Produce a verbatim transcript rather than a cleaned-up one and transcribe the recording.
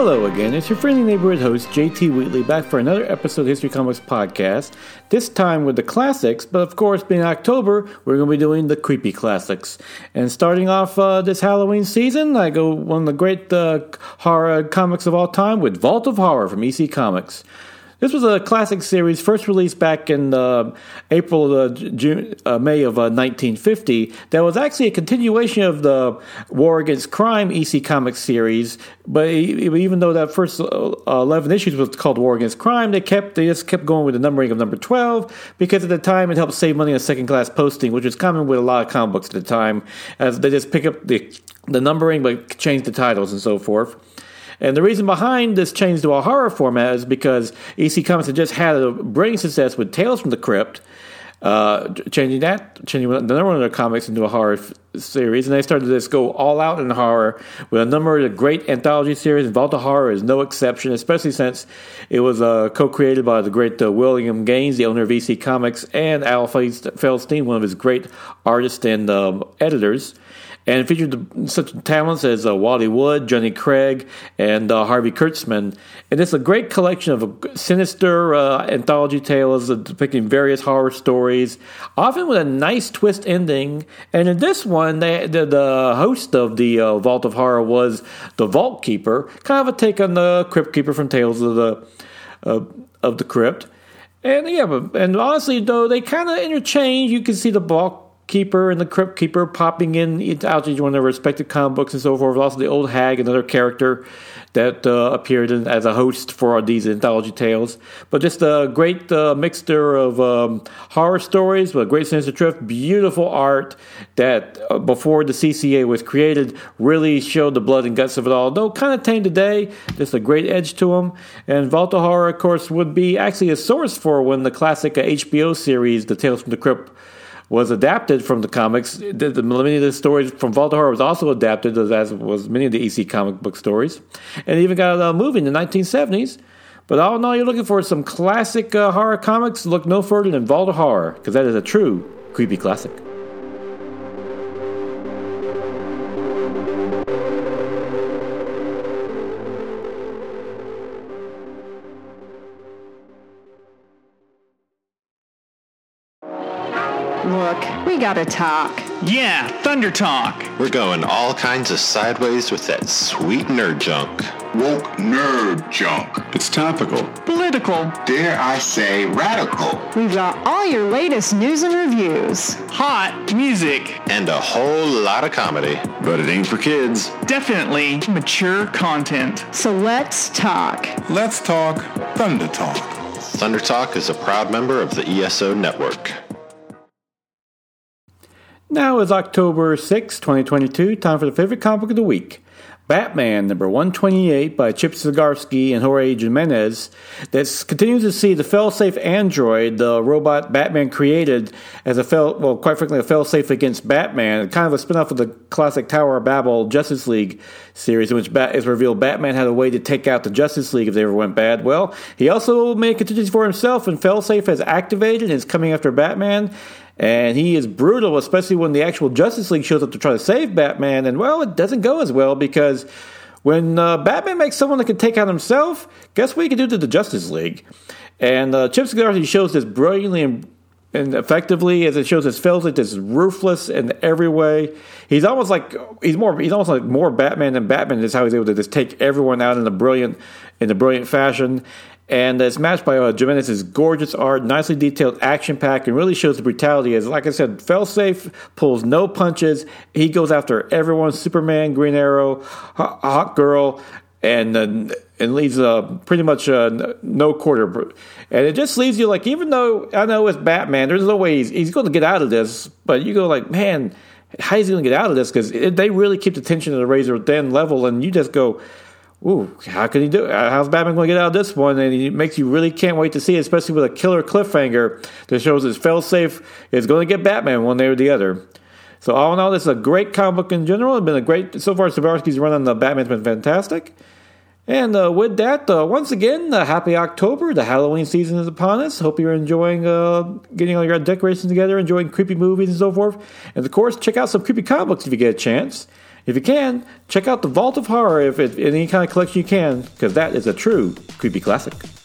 Hello again, it's your friendly neighborhood host, J T Wheatley, back for another episode of History Comics Podcast, this time with the classics, but of course, being October, we're going to be doing the creepy classics. And starting off uh, this Halloween season, I go one of the great uh, horror comics of all time with Vault of Horror from E C Comics. This was a classic series first released back in uh, April, uh, June, uh, May of uh, nineteen fifty. That was actually a continuation of the War Against Crime E C Comics series. But even though that first eleven issues was called War Against Crime, they kept they just kept going with the numbering of number twelve because at the time it helped save money on second class posting, which was common with a lot of comic books at the time, as they just pick up the the numbering but change the titles and so forth. And the reason behind this change to a horror format is because E C Comics had just had a brilliant success with Tales from the Crypt, uh, changing that, changing another one of their comics into a horror f- series. And they started to just go all out in horror with a number of the great anthology series. And Vault of Horror is no exception, especially since it was uh, co-created by the great uh, William Gaines, the owner of E C Comics, and Al Feldstein, one of his great artists and um, editors. And featured such talents as uh, Wally Wood, Johnny Craig, and uh, Harvey Kurtzman. And it's a great collection of sinister uh, anthology tales depicting various horror stories, often with a nice twist ending. And in this one, they, the, the host of the uh, Vault of Horror was the Vault Keeper, kind of a take on the Crypt Keeper from Tales of the uh, of the Crypt. And yeah, but, and honestly though, they kind of interchange. You can see the Vault Keeper and the Crypt Keeper popping in out of one of their respective comic books and so forth. Also, the Old Hag, another character that uh, appeared in, as a host for these anthology tales. But just a great uh, mixture of um, horror stories with a great sense of truth, beautiful art that uh, before the C C A was created really showed the blood and guts of it all. Though kind of tame today, just a great edge to them. And Vault of Horror, of course, would be actually a source for when the classic uh, H B O series, The Tales from the Crypt, was adapted from the comics. The, the, many of the stories from Vault of Horror was also adapted, as was many of the E C comic book stories. And it even got a movie in the nineteen seventies. But all in all, you're looking for some classic uh, horror comics, look no further than Vault of Horror, because that is a true creepy classic. Gotta talk. Yeah, Thunder Talk. We're going all kinds of sideways with that sweet nerd junk. Woke nerd junk. It's topical. Political. Dare I say radical. We've got all your latest news and reviews. Hot music. And a whole lot of comedy. But it ain't for kids. Definitely mature content. So let's talk. Let's talk Thunder Talk. Thunder Talk is a proud member of the E S O Network. Now is October sixth, twenty twenty-two, time for the favorite comic book of the week. Batman, number one twenty-eight, by Chip Zdarsky and Jorge Jimenez, that continues to see the fail-safe android, the robot Batman created as a fail, well, quite frankly, a fail-safe against Batman, kind of a spin-off of the classic Tower of Babel Justice League series, in which Bat- is revealed Batman had a way to take out the Justice League if they ever went bad. Well, he also made contingencies for himself, and fail-safe has activated and is coming after Batman. And he is brutal, especially when the actual Justice League shows up to try to save Batman. And, well, it doesn't go as well because when uh, Batman makes someone that can take out himself, guess what he can do to the Justice League? And uh, Chip Zdarsky shows this brilliantly and, and effectively as it shows his failsafe is ruthless in every way. He's almost like he's more he's almost like more Batman than Batman is how he's able to just take everyone out in a brilliant in a brilliant fashion. And it's matched by uh, Jimenez's gorgeous art, nicely detailed action pack, and really shows the brutality. As, like I said, failsafe pulls no punches. He goes after everyone: Superman, Green Arrow, Hot Girl, and uh, and leaves uh, pretty much uh, no quarter. And it just leaves you like, even though I know it's Batman, there's no way he's, he's going to get out of this. But you go like, man, how is he going to get out of this? Because they really keep the tension at a razor thin level, and you just go, ooh, how can he do it? How's Batman going to get out of this one? And it makes you really can't wait to see it, especially with a killer cliffhanger that shows his failsafe is going to get Batman one day or the other. So all in all, this is a great comic book in general. It's been a great, so far, Zdarsky's run on the Batman's been fantastic. And uh, with that, uh, once again, uh, happy October. The Halloween season is upon us. Hope you're enjoying uh, getting all your decorations together, enjoying creepy movies and so forth. And of course, check out some creepy comic books if you get a chance. If you can, check out the Vault of Horror if it's in any kind of collection you can, because that is a true creepy classic.